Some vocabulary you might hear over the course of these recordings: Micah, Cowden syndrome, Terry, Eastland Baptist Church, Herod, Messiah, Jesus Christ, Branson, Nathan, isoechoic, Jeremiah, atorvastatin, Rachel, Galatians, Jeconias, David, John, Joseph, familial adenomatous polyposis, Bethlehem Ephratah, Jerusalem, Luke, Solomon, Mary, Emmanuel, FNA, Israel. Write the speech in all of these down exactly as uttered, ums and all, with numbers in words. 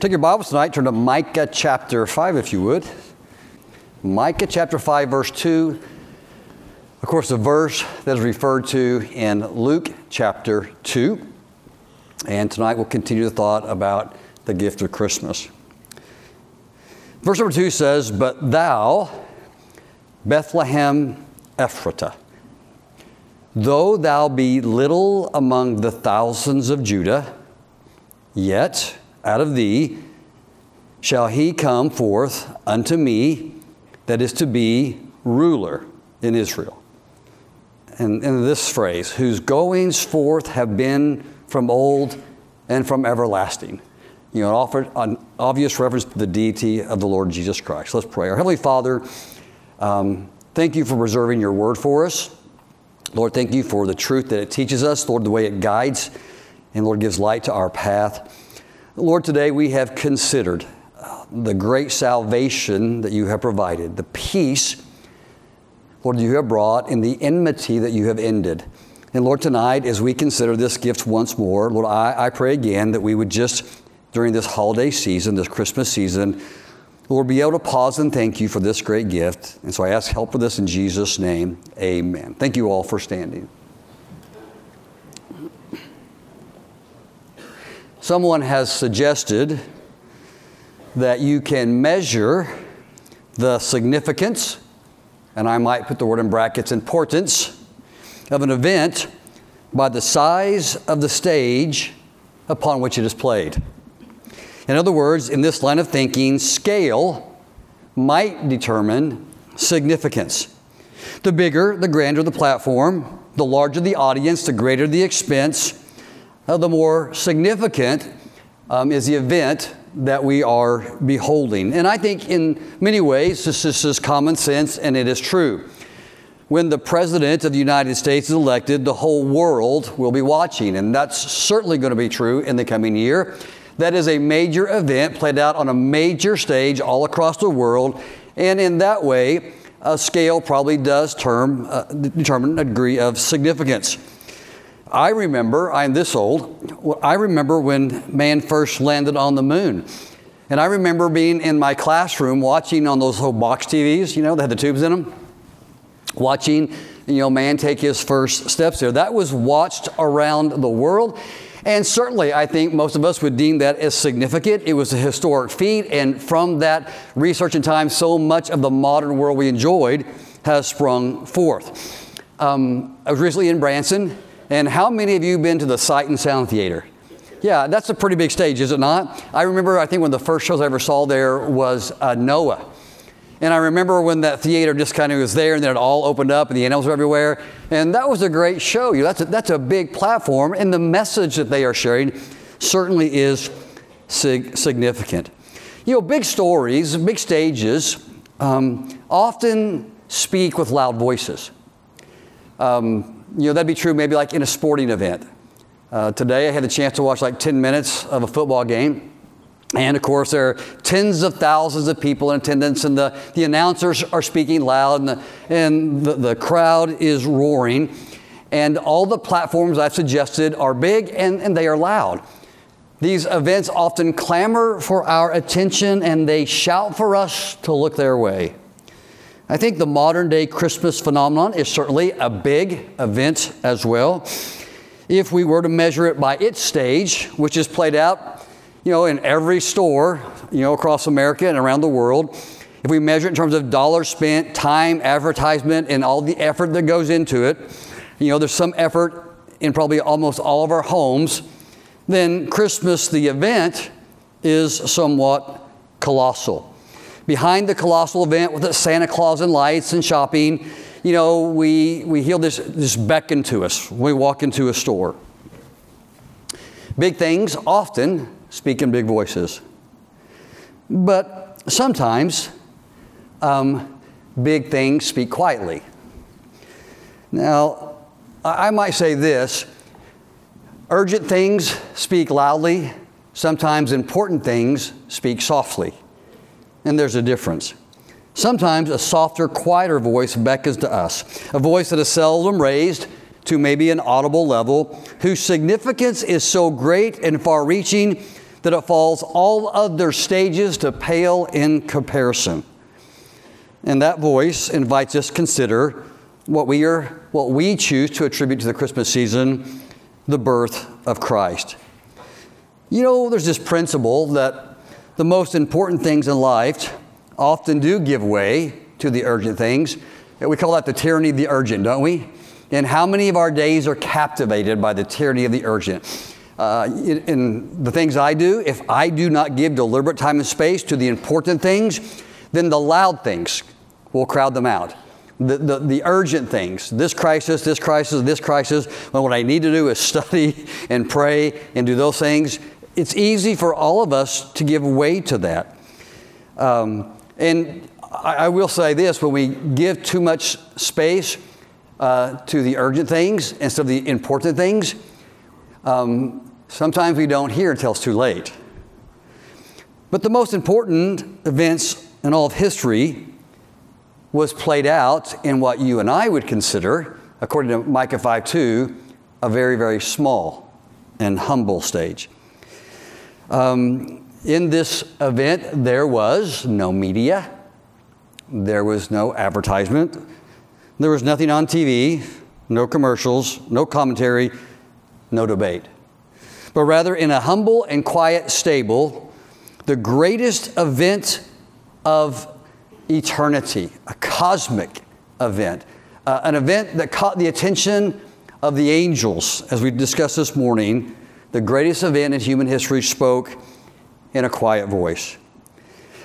take your Bibles tonight, turn to Micah chapter five, if you would. Micah chapter five, verse two. Of course, the verse that is referred to in Luke chapter two. And tonight we'll continue the thought about the gift of Christmas. Verse number two says, "But thou, Bethlehem Ephratah, though thou be little among the thousands of Judah, yet out of thee shall he come forth unto me that is to be ruler in Israel." And in this phrase, "whose goings forth have been from old and from everlasting." You know, an obvious reference to the deity of the Lord Jesus Christ. Let's pray. Our Heavenly Father, um, thank you for preserving your word for us. Lord, thank you for the truth that it teaches us, Lord, the way it guides, and Lord, gives light to our path. Lord, today we have considered uh, the great salvation that you have provided, the peace, Lord, you have brought, and the enmity that you have ended. And Lord, tonight, as we consider this gift once more, Lord, I, I pray again that we would just, during this holiday season, this Christmas season, Lord, be able to pause and thank you for this great gift. And so I ask help with this in Jesus' name. Amen. Thank you all for standing. Someone has suggested that you can measure the significance, and I might put the word in brackets, importance, of an event by the size of the stage upon which it is played. In other words, in this line of thinking, scale might determine significance. The bigger, the grander the platform, the larger the audience, the greater the expense, uh, the more significant um, is the event that we are beholding. And I think in many ways, this, this is common sense, and it is true. When the President of the United States is elected, the whole world will be watching, and that's certainly going to be true in the coming year. That is a major event played out on a major stage all across the world. And in that way, a scale probably does term, uh, determine a degree of significance. I remember, I'm this old, I remember when man first landed on the moon. And I remember being in my classroom watching on those old box T Vs, you know, that had the tubes in them, watching, you know, man take his first steps there. That was watched around the world. And certainly, I think most of us would deem that as significant. It was a historic feat, and from that research and time, so much of the modern world we enjoyed has sprung forth. Um, I was recently in Branson, and how many of you have been to the Sight and Sound Theater? Yeah, that's a pretty big stage, is it not? I remember, I think one of the first shows I ever saw there was uh, Noah. And I remember when that theater just kind of was there, and then it all opened up, and the animals were everywhere. And that was a great show. You know, that's a, that's a big platform, and the message that they are sharing certainly is sig- significant. You know, big stories, big stages, um, often speak with loud voices. Um, you know, that'd be true maybe like in a sporting event. Uh, today I had the chance to watch like ten minutes of a football game. And, of course, there are tens of thousands of people in attendance, and the, the announcers are speaking loud, and, the, and the, the crowd is roaring. And all the platforms I've suggested are big, and, and they are loud. These events often clamor for our attention, and they shout for us to look their way. I think the modern-day Christmas phenomenon is certainly a big event as well. If we were to measure it by its stage, which is played out, you know, in every store, you know, across America and around the world, if we measure it in terms of dollars spent, time, advertisement, and all the effort that goes into it, you know, there's some effort in probably almost all of our homes, then Christmas, the event, is somewhat colossal. Behind the colossal event with the Santa Claus and lights and shopping, you know, we, we hear this, this beckon to us when we walk into a store. Big things often speak in big voices. But sometimes um, big things speak quietly. Now, I might say this. Urgent things speak loudly. Sometimes important things speak softly. And there's a difference. Sometimes a softer, quieter voice beckons to us, a voice that is seldom raised to maybe an audible level, whose significance is so great and far-reaching that it falls all other stages to pale in comparison. And that voice invites us to consider what we are, what we choose to attribute to the Christmas season, the birth of Christ. You know, there's this principle that the most important things in life often do give way to the urgent things. We call that the tyranny of the urgent, don't we? And how many of our days are captivated by the tyranny of the urgent? Uh, in, in the things I do, if I do not give deliberate time and space to the important things, then the loud things will crowd them out. The, the, the urgent things, this crisis, this crisis, this crisis, when what I need to do is study and pray and do those things, it's easy for all of us to give way to that. Um, and I, I will say this, when we give too much space uh, to the urgent things instead of the important things, um, sometimes we don't hear until it's too late. But the most important events in all of history was played out in what you and I would consider, according to Micah five two, a very, very small and humble stage. Um, in this event, there was no media. There was no advertisement. There was nothing on T V, no commercials, no commentary, no debate. But rather, in a humble and quiet stable, the greatest event of eternity, a cosmic event, uh, an event that caught the attention of the angels, as we discussed this morning. The greatest event in human history spoke in a quiet voice.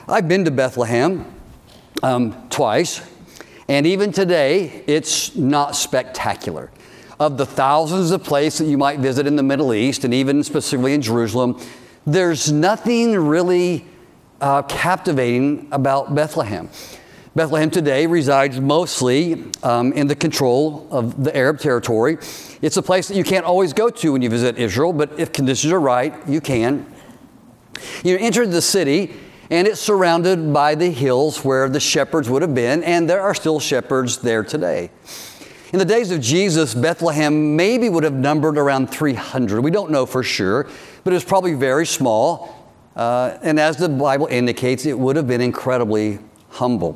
I've been to Bethlehem um, twice, and even today, it's not spectacular. Of the thousands of places that you might visit in the Middle East, and even specifically in Jerusalem, there's nothing really Uh, captivating about Bethlehem. Bethlehem today resides mostly um, in the control of the Arab territory. It's a place that you can't always go to when you visit Israel, but if conditions are right, you can. You enter the city, and it's surrounded by the hills where the shepherds would have been, and there are still shepherds there today. In the days of Jesus, Bethlehem maybe would have numbered around three hundred. We don't know for sure, but it was probably very small. Uh, and as the Bible indicates, it would have been incredibly humble.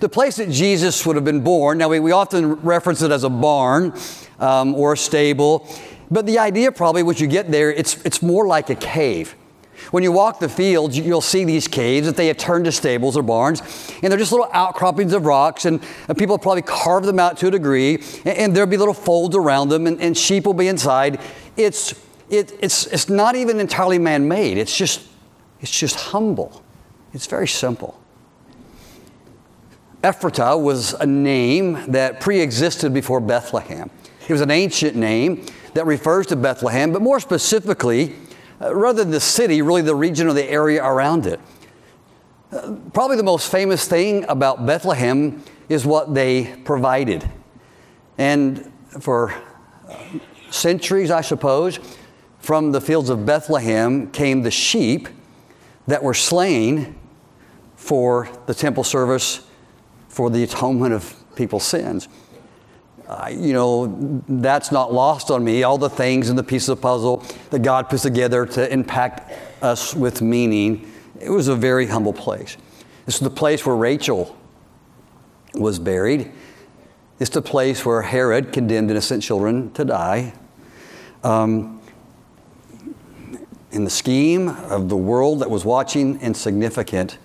The place that Jesus would have been born, now we, we often reference it as a barn um, or a stable, but the idea probably once you get there, it's, it's more like a cave. When you walk the fields, you'll see these caves that they have turned to stables or barns, and they're just little outcroppings of rocks, and, and people probably carve them out to a degree, and, and there'll be little folds around them, and, and sheep will be inside. It's, it, it's, it's not even entirely man-made. It's just It's just humble. It's very simple. Ephratah was a name that pre-existed before Bethlehem. It was an ancient name that refers to Bethlehem, but more specifically, uh, rather than the city, really the region or the area around it. Uh, probably the most famous thing about Bethlehem is what they provided. And for uh, centuries, I suppose, from the fields of Bethlehem came the sheep that were slain for the temple service, for the atonement of people's sins. Uh, you know, that's not lost on me, all the things and the pieces of puzzle that God puts together to impact us with meaning. It was a very humble place. This is the place where Rachel was buried. It's the place where Herod condemned innocent children to die. Um, In the scheme of the world that was watching, insignificant.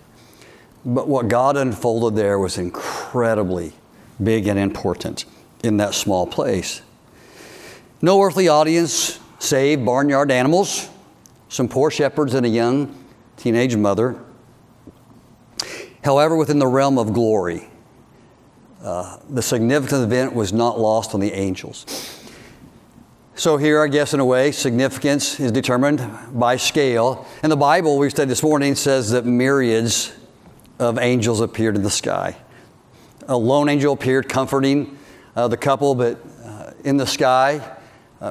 But what God unfolded there was incredibly big and important in that small place. No earthly audience save barnyard animals, some poor shepherds, and a young teenage mother. However, within the realm of glory, uh, the significant event was not lost on the angels. So here, I guess, in a way, significance is determined by scale. And the Bible, we studied this morning, says that myriads of angels appeared in the sky. A lone angel appeared comforting uh, the couple, but uh, in the sky, uh,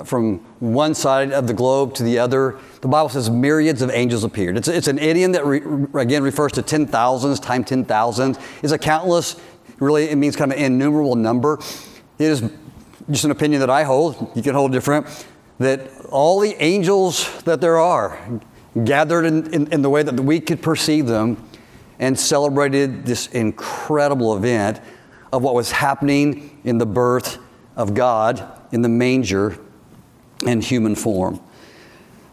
from one side of the globe to the other, the Bible says myriads of angels appeared. It's, it's an idiom that, re- again, refers to ten thousands times ten thousands. It's a countless, really, it means kind of an innumerable number. It is just an opinion that I hold, you can hold different, that all the angels that there are, gathered in, in, in the way that we could perceive them, and celebrated this incredible event of what was happening in the birth of God in the manger in human form.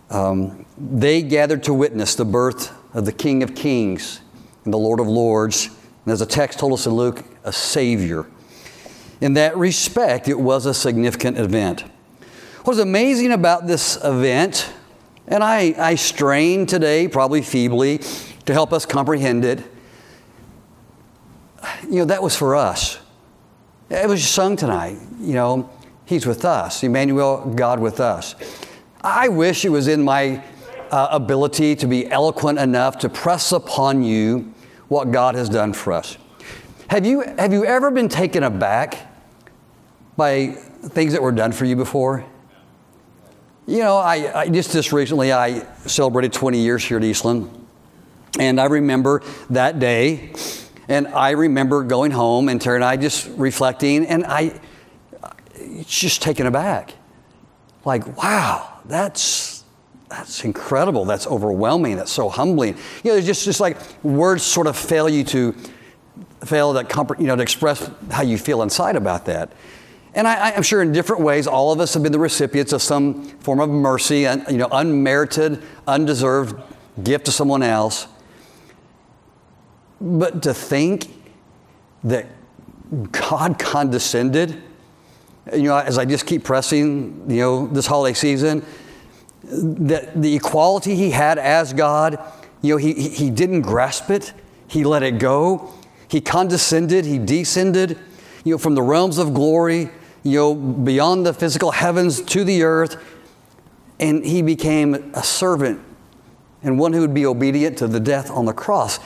Um, they gathered to witness the birth of the King of Kings and the Lord of Lords, and as the text told us in Luke, a Savior. In that respect, it was a significant event. What's amazing about this event, and I, I strain today, probably feebly, to help us comprehend it, you know, that was for us. It was sung tonight, you know, He's with us, Emmanuel, God with us. I wish it was in my uh, ability to be eloquent enough to press upon you what God has done for us. Have you, have you ever been taken aback by things that were done for you before? You know, I, I just just recently, I celebrated twenty years here at Eastland. And I remember that day. And I remember going home and Terry and I just reflecting. And I, it's just taken aback. Like, wow, that's that's incredible. That's overwhelming. That's so humbling. You know, it's just, just like words sort of fail you to fail to compre- you know, to express how you feel inside about that. And I, I'm sure in different ways, all of us have been the recipients of some form of mercy, and you know, unmerited, undeserved gift to someone else. But to think that God condescended, you know, as I just keep pressing, you know, this holiday season, that the equality He had as God, you know, he, he didn't grasp it. He let it go. He condescended. He descended, you know, from the realms of glory, you know, beyond the physical heavens to the earth. And He became a servant and one who would be obedient to the death on the cross.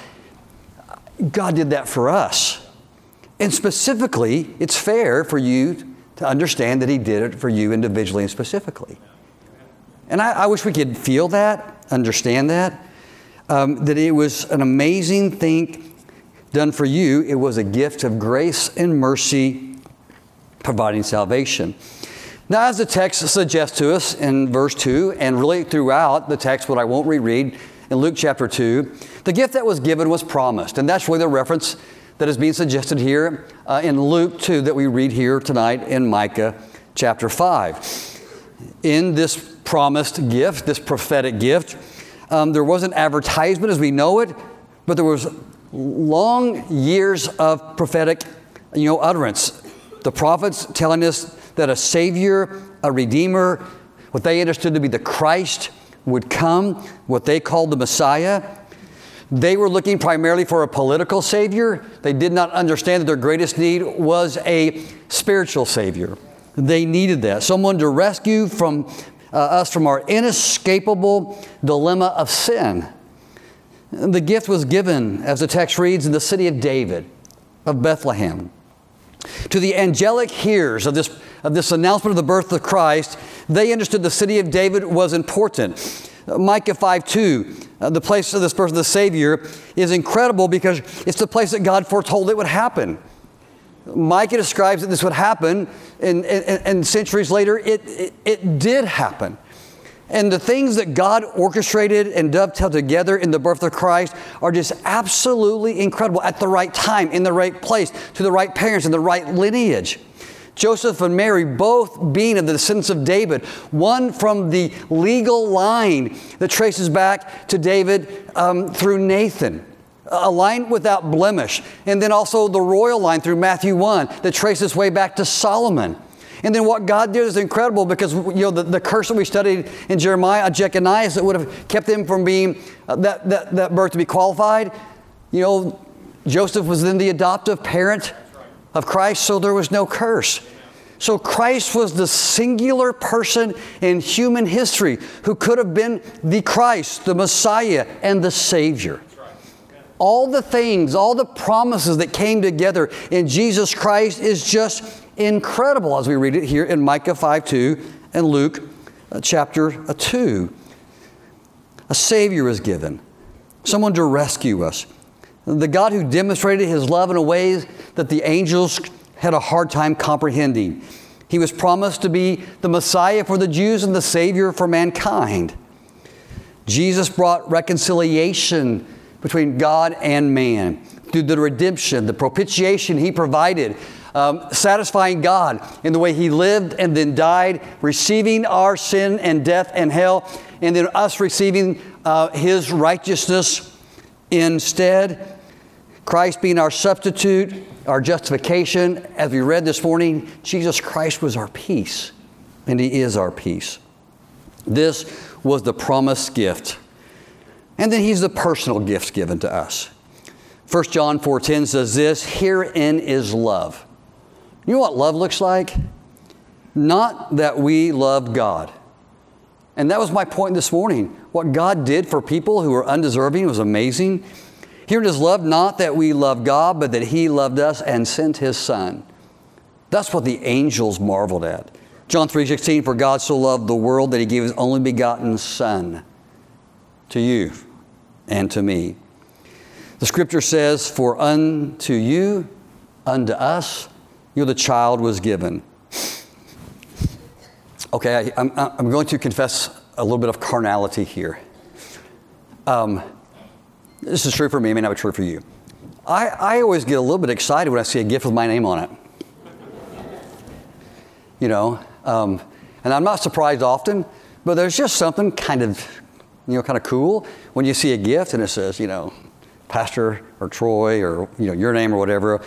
God did that for us. And specifically, it's fair for you to understand that He did it for you individually and specifically. And I, I wish we could feel that, understand that, um, that it was an amazing thing done for you. It was a gift of grace and mercy providing salvation. Now, as the text suggests to us in verse two, and really throughout the text, what I won't reread, in Luke chapter two, the gift that was given was promised. And that's really the reference that is being suggested here uh, in Luke two that we read here tonight in Micah chapter five. In this promised gift, this prophetic gift, um, there was an advertisement as we know it, but there was long years of prophetic, you know, utterance. The prophets telling us that a Savior, a Redeemer, what they understood to be the Christ, would come, what they called the Messiah. They were looking primarily for a political Savior. They did not understand that their greatest need was a spiritual Savior. They needed that. Someone to rescue from uh, us from our inescapable dilemma of sin. The gift was given, as the text reads, in the city of David, of Bethlehem. To the angelic hearers of this of this announcement of the birth of Christ, they understood the city of David was important. Micah five two, uh, the place of this birth of the Savior, is incredible because it's the place that God foretold it would happen. Micah describes that this would happen, and, and, and centuries later, it, it, it did happen. And the things that God orchestrated and dovetailed together in the birth of Christ are just absolutely incredible at the right time, in the right place, to the right parents, in the right lineage. Joseph and Mary, both being of the descendants of David, one from the legal line that traces back to David um, through Nathan, a line without blemish. And then also the royal line through Matthew one that traces way back to Solomon. And then what God did is incredible because, you know, the, the curse that we studied in Jeremiah, Jeconias, that would have kept them from being, uh, that, that, that birth to be qualified. You know, Joseph was then the adoptive parent of Christ, so there was no curse. So Christ was the singular person in human history who could have been the Christ, the Messiah, and the Savior. All the things, all the promises that came together in Jesus Christ is just incredible as we read it here in Micah five two and Luke chapter two. A Savior is given, someone to rescue us. The God who demonstrated His love in a way that the angels had a hard time comprehending. He was promised to be the Messiah for the Jews and the Savior for mankind. Jesus brought reconciliation between God and man through the redemption, the propitiation he provided, um, satisfying God in the way he lived and then died, receiving our sin and death and hell, and then us receiving uh, his righteousness instead. Christ being our substitute, our justification. As we read this morning, Jesus Christ was our peace, and he is our peace. This was the promised gift. And then he's the personal gifts given to us. First John four ten says this, herein is love. You know what love looks like? Not that we loved God. And that was my point this morning. What God did for people who were undeserving was amazing. Herein is love, not that we loved God, but that he loved us and sent his son. That's what the angels marveled at. John three sixteen, for God so loved the world that he gave his only begotten son to you and to me. The scripture says, for unto you, unto us, you the child was given. Okay, I, I'm, I'm going to confess a little bit of carnality here. Um, this is true for me, it may not be true for you. I, I always get a little bit excited when I see a gift with my name on it. You know, um, and I'm not surprised often, but there's just something kind of, you know, kind of cool when you see a gift and it says, you know, Pastor or Troy or, you know, your name or whatever.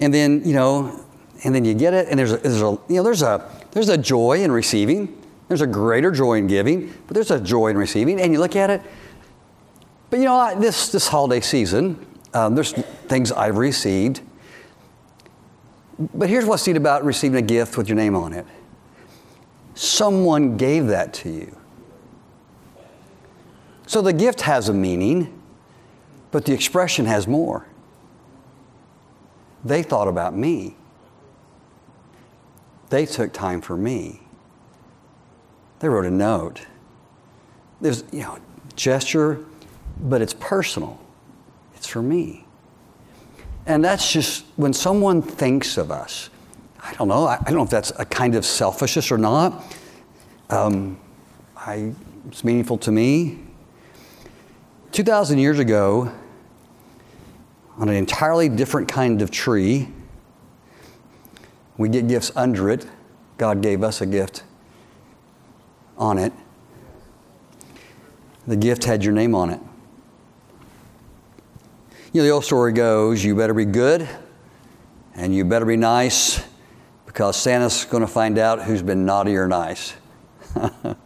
And then, you know, and then you get it and there's a, there's a you know, there's a, there's a joy in receiving. There's a greater joy in giving, but there's a joy in receiving. And you look at it, but you know, I, this, this holiday season, um, there's things I've received. But here's what's neat about receiving a gift with your name on it. Someone gave that to you. So the gift has a meaning, but the expression has more. They thought about me. They took time for me. They wrote a note. There's, you know, gesture, but it's personal. It's for me. And that's just when someone thinks of us. I don't know. I, I don't know if that's a kind of selfishness or not. Um, I, it's meaningful to me. two thousand years ago, on an entirely different kind of tree, we get gifts under it. God gave us a gift on it. The gift had your name on it. You know, the old story goes, you better be good and you better be nice because Santa's going to find out who's been naughty or nice. The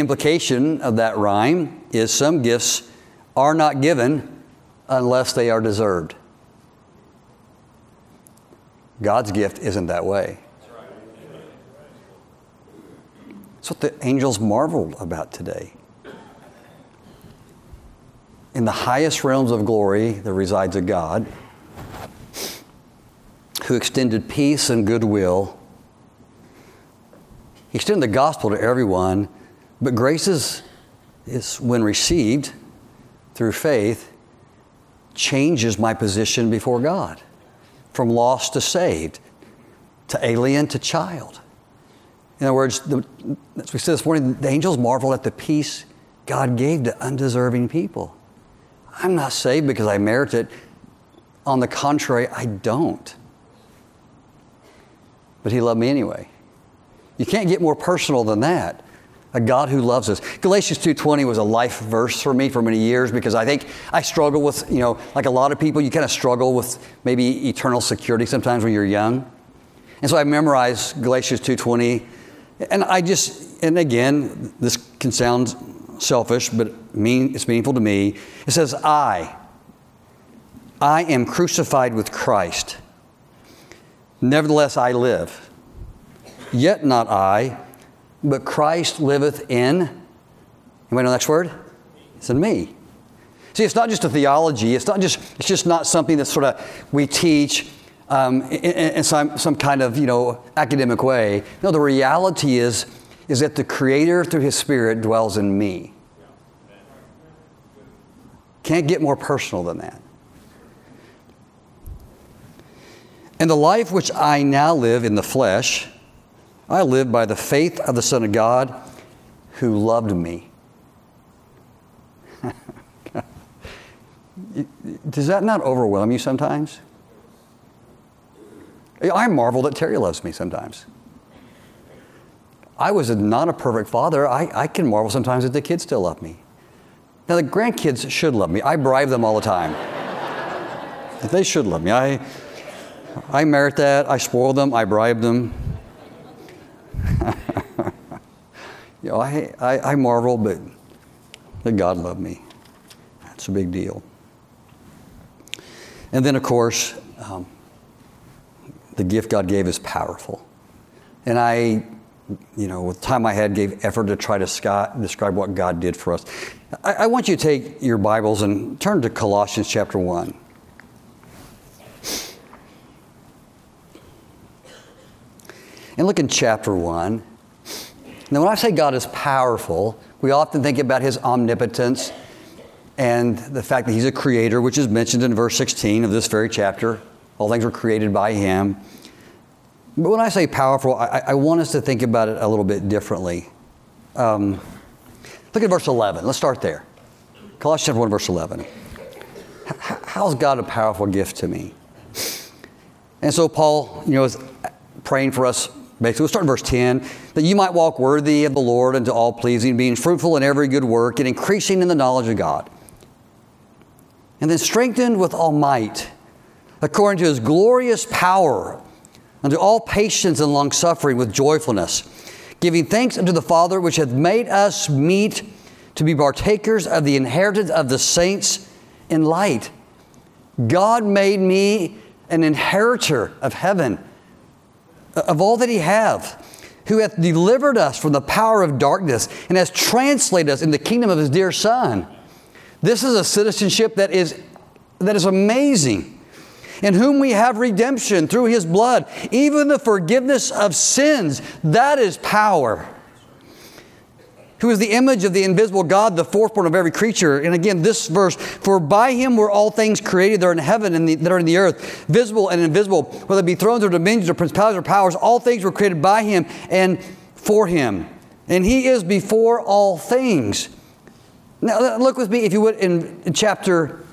implication of that rhyme is some gifts are not given unless they are deserved. God's gift isn't that way. That's what the angels marveled about today. In the highest realms of glory, there resides a God who extended peace and goodwill. He extended the gospel to everyone, but grace is, is when received through faith, changes my position before God from lost to saved, to alien to child. In other words, the, as we said this morning, the angels marvel at the peace God gave to undeserving people. I'm not saved because I merit it. On the contrary, I don't. But he loved me anyway. You can't get more personal than that. A God who loves us. Galatians two twenty was a life verse for me for many years because I think I struggle with, you know, like a lot of people, you kind of struggle with maybe eternal security sometimes when you're young. And so I memorized Galatians two twenty. And I just, and again, this can sound selfish, but mean, it's meaningful to me. It says, I, I am crucified with Christ. Nevertheless, I live. Yet not I, but Christ liveth in, anybody know the next word? It's in me. See, it's not just a theology. It's not just, it's just not something that sort of we teach um, in, in some, some kind of, you know, academic way. No, the reality is, is that the Creator through His Spirit dwells in me. Can't get more personal than that. And the life which I now live in the flesh, I live by the faith of the Son of God who loved me Does that not overwhelm you sometimes? I marvel that Terry loves me sometimes. I was a, not a perfect father. I, I can marvel sometimes that the kids still love me. Now, the grandkids should love me. I bribe them all the time. They should love me. I, I merit that. I spoil them. I bribe them. You know, I, I, I marvel, but that God loved me. That's a big deal. And then, of course, um, the gift God gave is powerful. And I, you know, with the time I had, gave effort to try to sc- describe what God did for us. I, I want you to take your Bibles and turn to Colossians chapter one. And look in chapter one. Now, when I say God is powerful, we often think about his omnipotence and the fact that he's a creator, which is mentioned in verse sixteen of this very chapter. All things were created by him. But when I say powerful, I, I want us to think about it a little bit differently. Um, look at verse eleven. Let's start there. Colossians chapter one, verse eleven. H- how's God a powerful gift to me? And so Paul, you know, is praying for us. Basically, we'll start in verse ten, that you might walk worthy of the Lord unto all pleasing, being fruitful in every good work and increasing in the knowledge of God. And then strengthened with all might, according to his glorious power, unto all patience and long suffering with joyfulness, giving thanks unto the Father, which hath made us meet to be partakers of the inheritance of the saints in light. God made me an inheritor of heaven, of all that he hath, who hath delivered us from the power of darkness and has translated us in the kingdom of his dear Son. This is a citizenship that is that is amazing, in whom we have redemption through his blood, even the forgiveness of sins. That is power. Who is the image of the invisible God, the firstborn of every creature. And again, this verse, for by him were all things created that are in heaven and the, that are in the earth, visible and invisible, whether it be thrones or dominions or principalities or powers, all things were created by him and for him. And he is before all things. Now, look with me, if you would, in, in chapter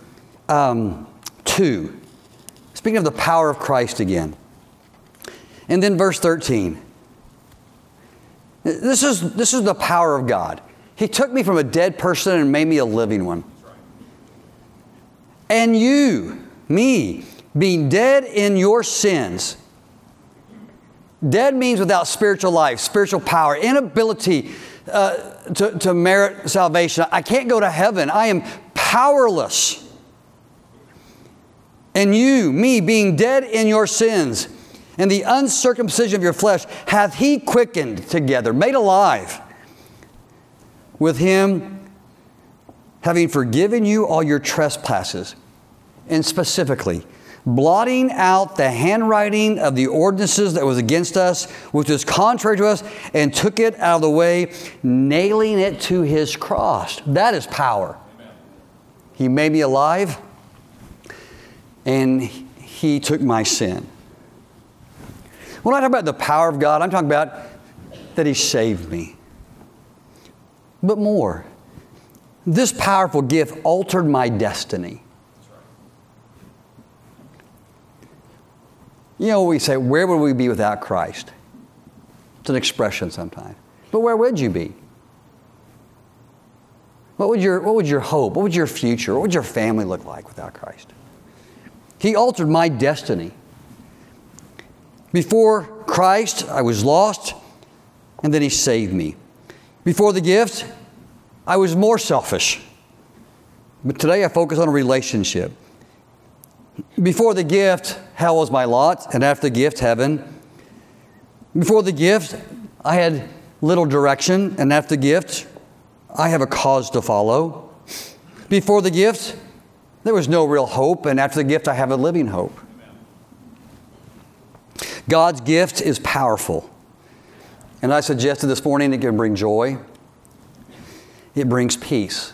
um, two. Speaking of the power of Christ again. And then verse thirteen. This is this is the power of God. He took me from a dead person and made me a living one. And you, me, being dead in your sins. Dead means without spiritual life, spiritual power, inability uh, to, to merit salvation. I can't go to heaven. I am powerless. And you, me, being dead in your sins, and the uncircumcision of your flesh hath he quickened together, made alive with him, having forgiven you all your trespasses, and specifically blotting out the handwriting of the ordinances that was against us, which was contrary to us, and took it out of the way, nailing it to his cross. That is power. Amen. He made me alive, and he took my sin. When I talk about the power of God, I'm talking about that he saved me. But more, this powerful gift altered my destiny. You know, we say, where would we be without Christ? It's an expression sometimes. But where would you be? What would your, what would your hope, what would your future, what would your family look like without Christ? He altered my destiny. Before Christ, I was lost, and then he saved me. Before the gift, I was more selfish. But today I focus on a relationship. Before the gift, hell was my lot, and after the gift, heaven. Before the gift, I had little direction, and after the gift, I have a cause to follow. Before the gift, there was no real hope, and after the gift, I have a living hope. God's gift is powerful. And I suggested this morning it can bring joy. It brings peace.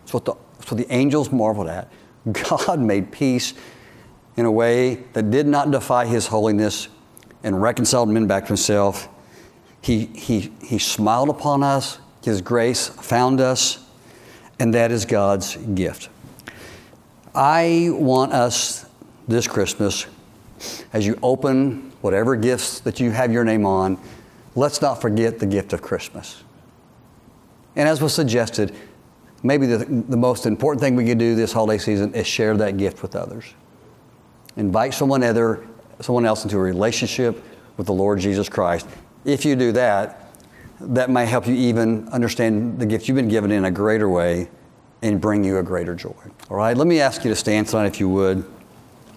That's what the, that's what the angels marveled at. God made peace in a way that did not defy his holiness and reconciled men back to himself. He, he, he smiled upon us. His grace found us. And that is God's gift. I want us this Christmas, as you open whatever gifts that you have your name on, let's not forget the gift of Christmas. And as was suggested, maybe the, the most important thing we can do this holiday season is share that gift with others. Invite someone other, someone else into a relationship with the Lord Jesus Christ. If you do that, that might help you even understand the gift you've been given in a greater way and bring you a greater joy. All right, let me ask you to stand tonight if you would.